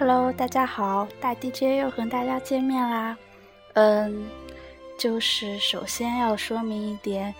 Hello， 大家好，大 DJ 又和大家见面啦。就是首先要说明一点，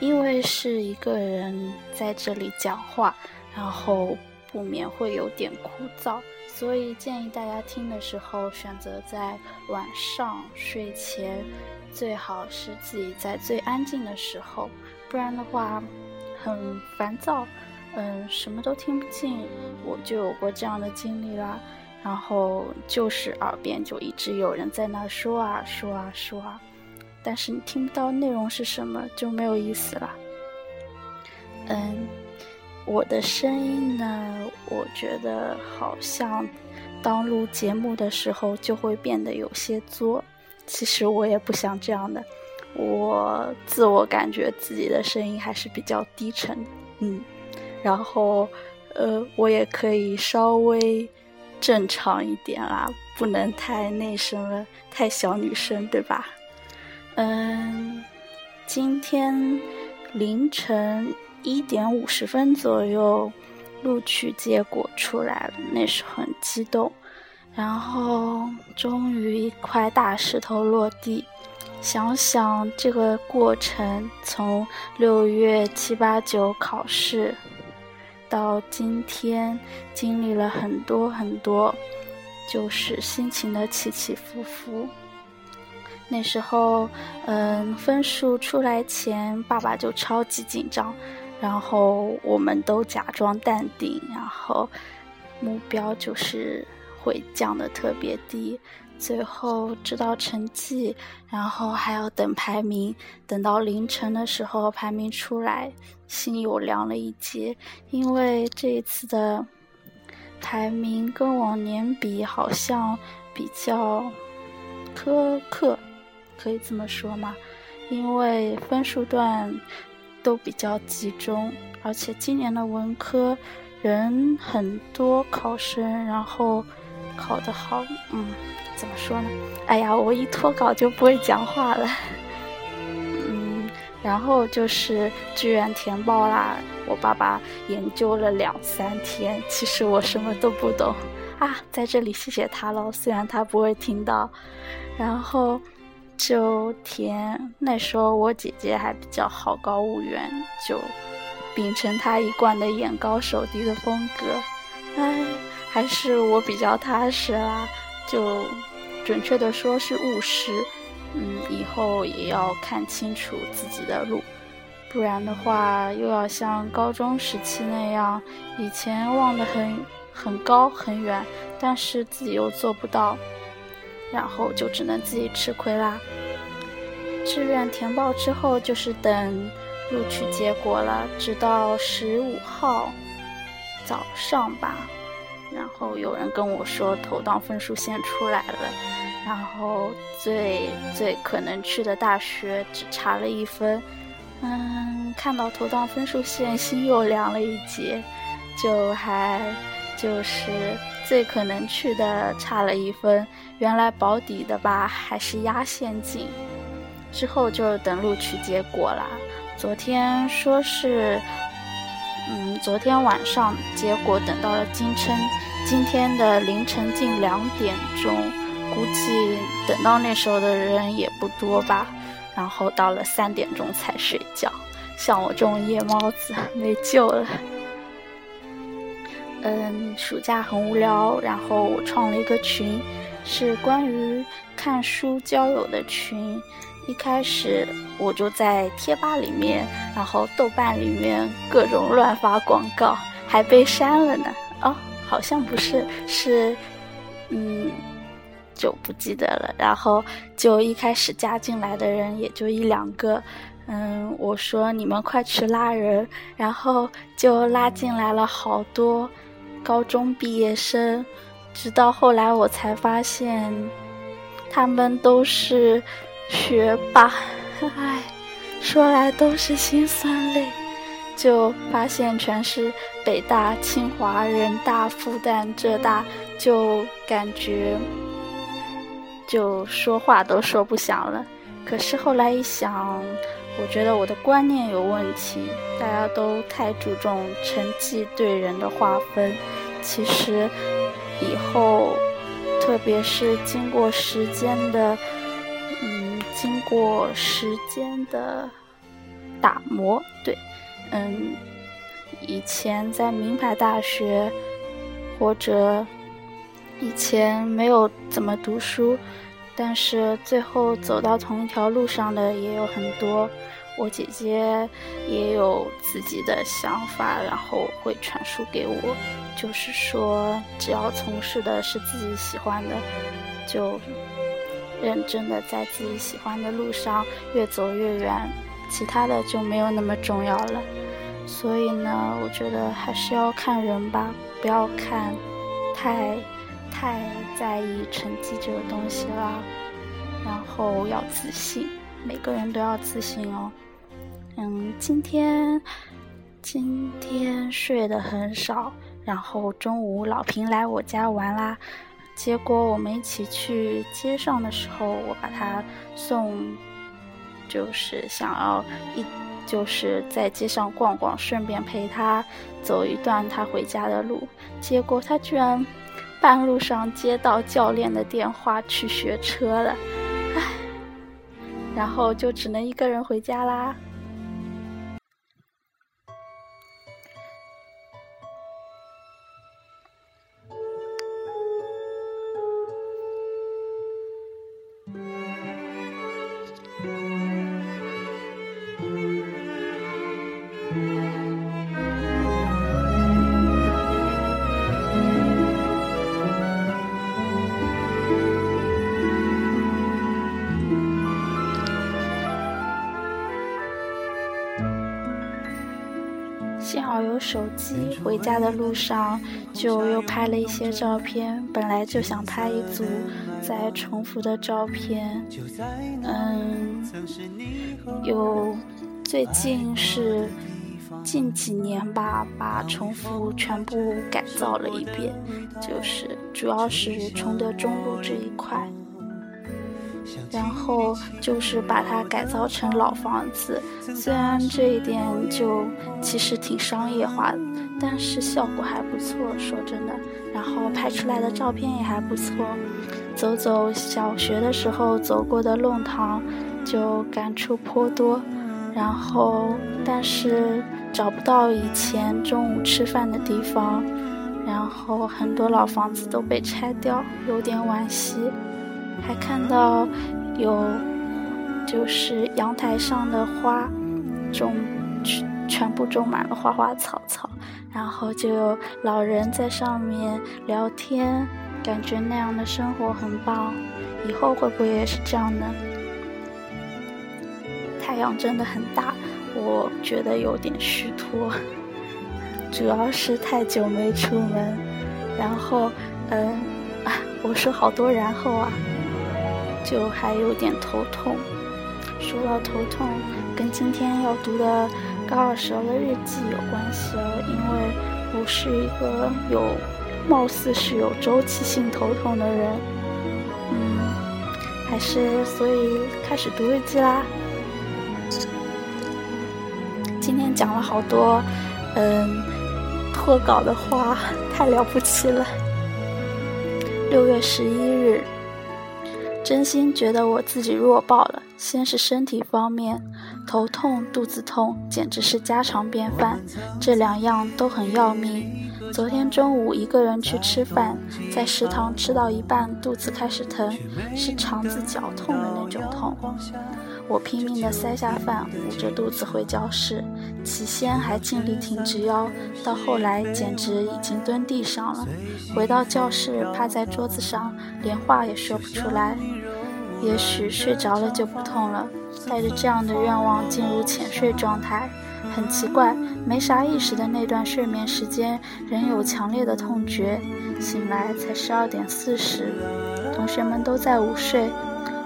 因为是一个人在这里讲话，然后不免会有点枯燥，所以建议大家听的时候选择在晚上睡前，最好是自己在最安静的时候，不然的话很烦躁，什么都听不进。我就有过这样的经历啦，然后就是耳边就一直有人在那说啊说啊说啊，但是你听不到内容是什么，就没有意思了。我的声音呢，我觉得好像当录节目的时候就会变得有些作，其实我也不想这样的，我自我感觉自己的声音还是比较低沉，然后我也可以稍微正常一点啦，不能太内声了，太小女生，对吧？今天凌晨1点50分左右录取结果出来了，那时候很激动，然后终于一块大石头落地。想想这个过程，从6月7、8、9考试到今天，经历了很多很多，就是心情的起起伏伏。那时候分数出来前，爸爸就超级紧张，然后我们都假装淡定，然后目标就是会降得特别低，最后知道成绩，然后还要等排名，等到凌晨的时候排名出来，心又凉了一截，因为这一次的排名跟往年比好像比较苛刻，可以这么说吗？因为分数段都比较集中，而且今年的文科人很多考生，然后考得好，怎么说呢？哎呀，我一脱稿就不会讲话了。然后就是志愿填报啦，我爸爸研究了2、3天，其实我什么都不懂啊，在这里谢谢他咯，虽然他不会听到。然后就填，那时候我姐姐还比较好高骛远，就秉承她一贯的眼高手低的风格，还是我比较踏实啦，就准确的说是务实。以后也要看清楚自己的路，不然的话又要像高中时期那样，以前望得很高很远，但是自己又做不到，然后就只能自己吃亏啦。志愿填报之后就是等录取结果了，直到15号早上吧，然后有人跟我说投档分数线出来了，然后最可能去的大学只差了1分。看到投档分数线，心又凉了一截，就是最可能去的差了1分，原来保底的吧，还是压线进。之后就等录取结果啦。昨天说是昨天晚上，结果等到了今天的凌晨近2点钟，估计等到那时候的人也不多吧，然后到了3点钟才睡觉，像我这种夜猫子没救了。暑假很无聊，然后我创了一个群，是关于看书交友的群。一开始我就在贴吧里面，然后豆瓣里面各种乱发广告，还被删了呢。好像不是，就不记得了。然后就一开始加进来的人也就1、2个，我说你们快去拉人，然后就拉进来了好多高中毕业生，直到后来我才发现他们都是学霸，说来都是心酸泪。就发现全是北大、清华、人大、复旦、浙大，就感觉就说话都说不响了。可是后来一想，我觉得我的观念有问题，大家都太注重成绩对人的划分，其实以后，特别是经过时间的打磨，对，以前在名牌大学或者以前没有怎么读书，但是最后走到同一条路上的也有很多。我姐姐也有自己的想法，然后会传输给我，就是说只要从事的是自己喜欢的，就认真的在自己喜欢的路上越走越远，其他的就没有那么重要了。所以呢，我觉得还是要看人吧，不要看太在意成绩这个东西啦，然后要自信，每个人都要自信哦。今天睡得很少，然后中午老平来我家玩啦，结果我们一起去街上的时候，我把他送，就是想要就是在街上逛逛，顺便陪他走一段他回家的路，结果他居然半路上接到教练的电话去学车了，唉，然后就只能一个人回家啦。幸好有手机，回家的路上就又拍了一些照片，本来就想拍一组再重复的照片。最近是近几年吧，把重复全部改造了一遍，就是主要是崇德中路这一块，然后就是把它改造成老房子，虽然这一点就其实挺商业化的，但是效果还不错，说真的，然后拍出来的照片也还不错。走小学的时候走过的弄堂就感触颇多，然后但是找不到以前中午吃饭的地方，然后很多老房子都被拆掉，有点惋惜。还看到有就是阳台上的花全部种满了花花草草，然后就有老人在上面聊天，感觉那样的生活很棒，以后会不会也是这样呢？太阳真的很大，我觉得有点虚脱，主要是太久没出门，然后我说好多然后啊，就还有点头痛。说到头痛，跟今天要读的高尔舍的日记有关系哦，因为我是一个貌似是有周期性头痛的人，所以开始读日记啦。今天讲了好多脱稿的话，太了不起了。6月11日，真心觉得我自己弱爆了。先是身体方面，头痛、肚子痛简直是家常便饭，这两样都很要命。昨天中午一个人去吃饭，在食堂吃到一半，肚子开始疼，是肠子绞痛的那种痛。我拼命地塞下饭，捂着肚子回教室，起先还尽力挺直腰，到后来简直已经蹲地上了。回到教室趴在桌子上，连话也说不出来。也许睡着了就不痛了，带着这样的愿望进入浅睡状态。很奇怪，没啥意识的那段睡眠时间仍有强烈的痛觉，醒来才12:40，同学们都在午睡，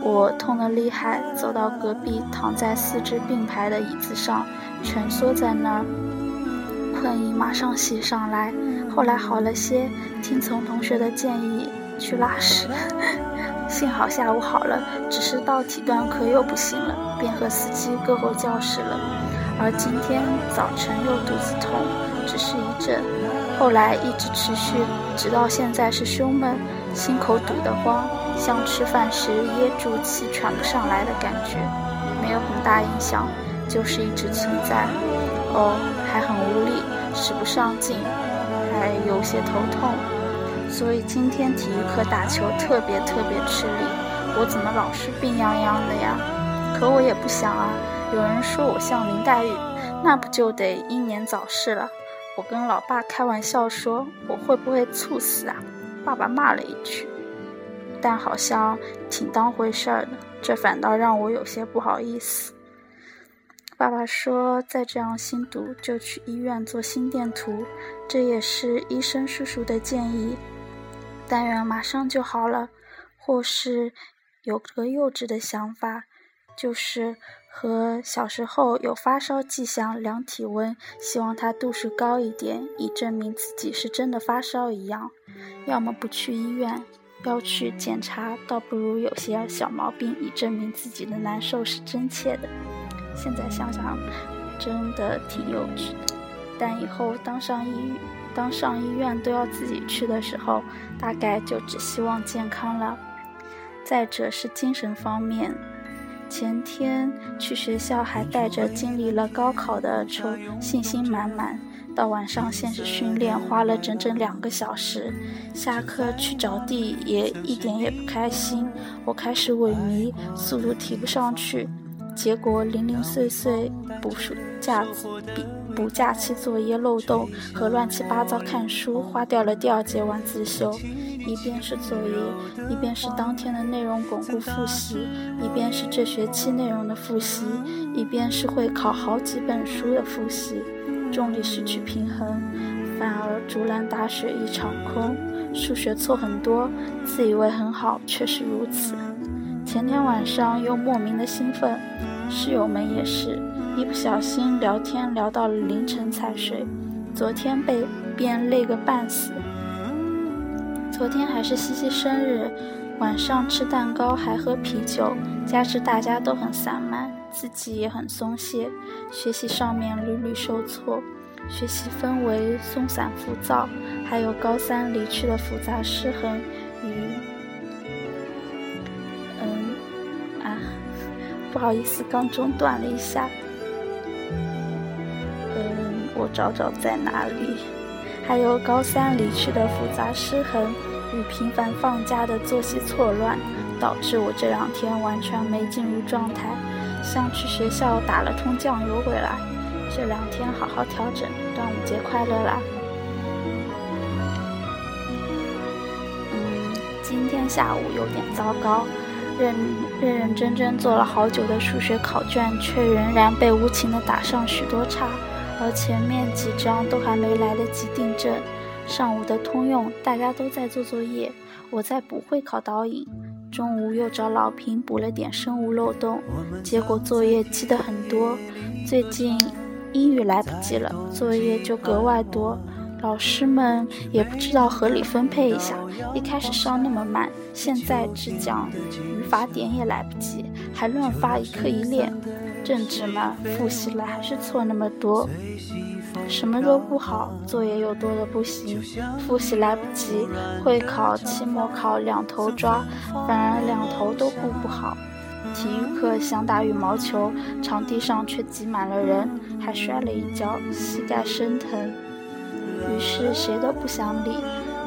我痛得厉害，走到隔壁，躺在四肢并排的椅子上，蜷缩在那儿，困意马上袭上来。后来好了些，听从同学的建议去拉屎，幸好下午好了，只是到体段课又不行了，便和司机各回教室了。而今天早晨又肚子痛，只是一阵。后来一直持续，直到现在是胸闷，心口堵得慌，像吃饭时噎住气喘不上来的感觉，没有很大影响，就是一直存在。还很无力，使不上劲，还有些头痛。所以今天体育课打球特别特别吃力，我怎么老是病怏怏的呀？可我也不想啊，有人说我像林黛玉，那不就得英年早逝了？我跟老爸开玩笑说，我会不会猝死啊？爸爸骂了一句，但好像挺当回事儿的，这反倒让我有些不好意思。爸爸说，再这样心堵就去医院做心电图，这也是医生叔叔的建议，但愿马上就好了。或是有个幼稚的想法，就是和小时候有发烧迹象量体温，希望他度数高一点，以证明自己是真的发烧一样。要么不去医院，要去检查，倒不如有些小毛病以证明自己的难受是真切的。现在想想真的挺幼稚的，但以后当上医院都要自己去的时候，大概就只希望健康了。再者是精神方面，前天去学校还带着经历了高考的愁，信心满满，到晚上限时训练花了整整2个小时，下课去找地也一点也不开心，我开始萎靡，速度提不上去，结果零零碎碎补假期作业漏洞和乱七八糟看书，花掉了第2节晚自修，一边是作业，一边是当天的内容巩固复习，一边是这学期内容的复习，一边是会考好几本书的复习，重力失去平衡，反而竹篮打水一场空，数学错很多，自以为很好，却是如此。前天晚上又莫名的兴奋，室友们也是，一不小心聊天聊到了凌晨才睡，昨天便累个半死。昨天还是西西生日，晚上吃蛋糕还喝啤酒，加之大家都很散漫，自己也很松懈，学习上面屡屡受挫，学习氛围松散浮躁，还有高三离去的复杂失衡与不好意思，刚中断了一下。我找在哪里？还有高三离去的复杂失衡与频繁放假的作息错乱，导致我这2天完全没进入状态，像去学校打了通酱油回来。这2天好好调整，端午节快乐啦！今天下午有点糟糕。认真做了好久的数学考卷，却仍然被无情地打上许多叉，而前面几张都还没来得及订正。上午的通用大家都在做作业，我在补会考导引，中午又找老平补了点生物漏洞，结果作业积得很多。最近英语来不及了，作业就格外多，老师们也不知道合理分配一下，一开始上那么慢，现在只讲语法点也来不及，还乱发一课一练。政治嘛，复习了还是错那么多，什么都不好，作业又多的不行，复习来不及，会考期末考2头抓，反而2头都顾不好。体育课想打羽毛球，场地上却挤满了人，还摔了一跤，膝盖生疼。于是谁都不想理，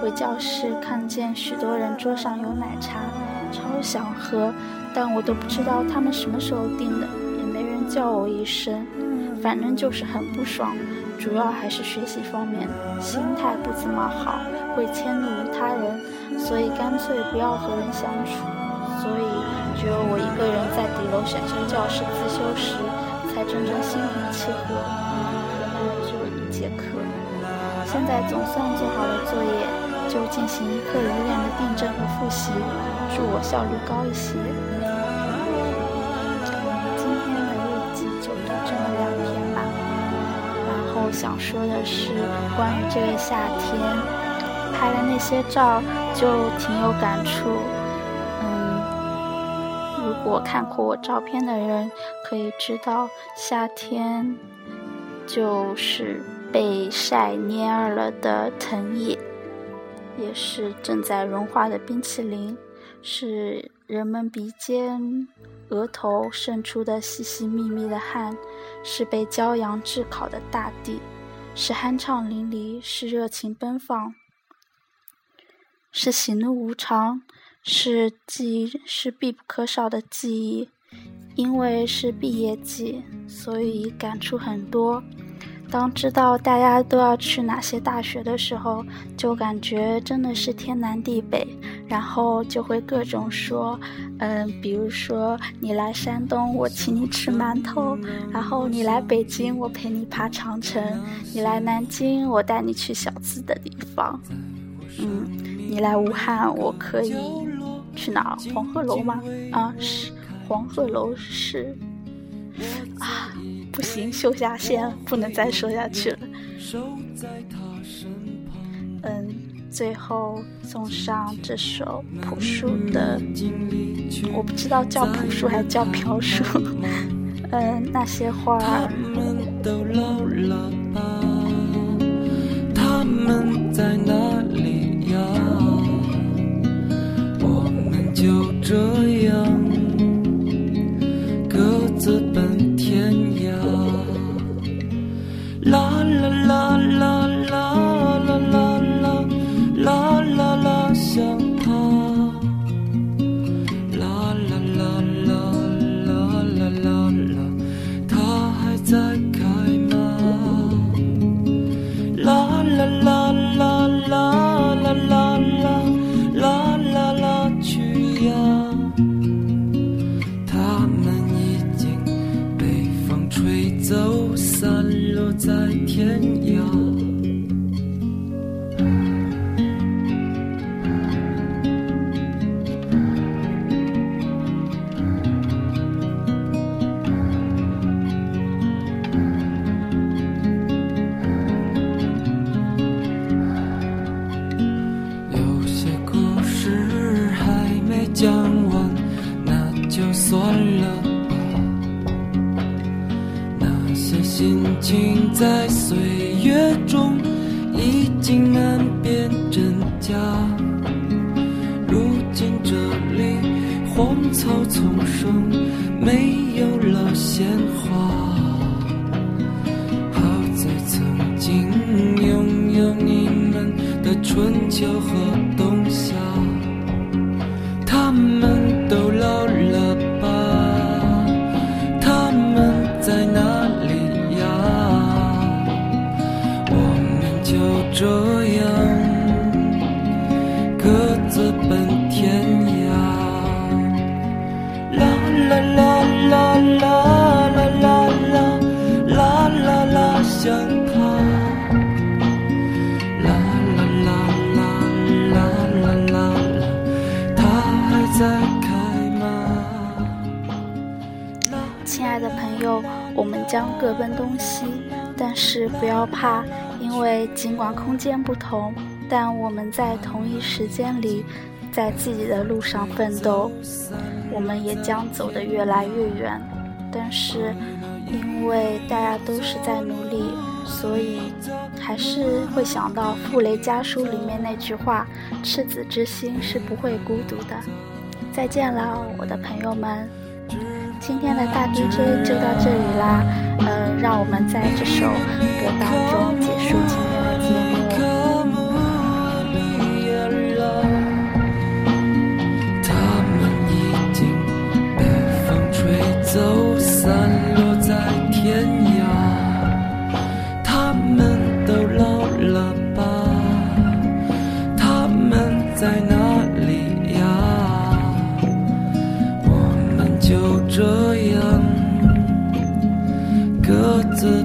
回教室看见许多人桌上有奶茶，超想喝，但我都不知道他们什么时候订的，也没人叫我一声，反正就是很不爽。主要还是学习方面，心态不怎么好，会迁怒于他人，所以干脆不要和人相处。所以只有我一个人在底楼选修教室自修时，才真正心平气和，可能只有1节课。现在总算做好了作业，就进行一课一练的订正和复习，祝我效率高一些。今天的日记就读这么2篇吧。然后想说的是，关于这个夏天拍的那些照，就挺有感触。如果看过我照片的人可以知道，夏天就是被晒蔫儿了的藤叶，也是正在融化的冰淇淋，是人们鼻尖额头渗出的细细密密的汗，是被骄阳炙烤的大地，是酣畅淋漓，是热情奔放，是喜怒无常，是记忆，是必不可少的记忆。因为是毕业季，所以感触很多。当知道大家都要去哪些大学的时候，就感觉真的是天南地北，然后就会各种说，比如说你来山东，我请你吃馒头；然后你来北京，我陪你爬长城；你来南京，我带你去小资的地方；你来武汉，我可以去哪儿？黄鹤楼吗？啊，是黄鹤楼是啊，不行，秀下限，不能再说下去了。最后送上这首朴树的，我不知道叫朴树还叫朴树。那些花儿都老了吧，他们在哪里呀？我们就这样自奔天涯，啦啦啦啦啦啦啦啦啦啦啦，想他，啦啦啦啦啦啦啦啦，他还在开吗？啦啦啦啦啦啦啦啦啦啦啦，去呀！走散落在天涯。在岁月中已经难辨真假，如今这里荒草丛生，没有了鲜花。好在曾经拥有你们的春秋和冬夏，他们都老了吧，他们在哪里？这样各自奔天涯，啦啦啦啦啦啦啦啦啦啦啦，想他，啦啦啦啦啦啦啦啦，他还在开吗？亲爱的朋友，我们将各奔东西，但是不要怕，因为尽管空间不同，但我们在同一时间里在自己的路上奋斗，我们也将走得越来越远。但是因为大家都是在努力，所以还是会想到傅雷家书里面那句话，赤子之心是不会孤独的。再见了，我的朋友们，今天的大 DJ 就到这里啦，让我们在这首歌当中结束今天的节目。他们已经被风吹走，散落在天涯，他们都老了吧，他们在哪里？就这样各自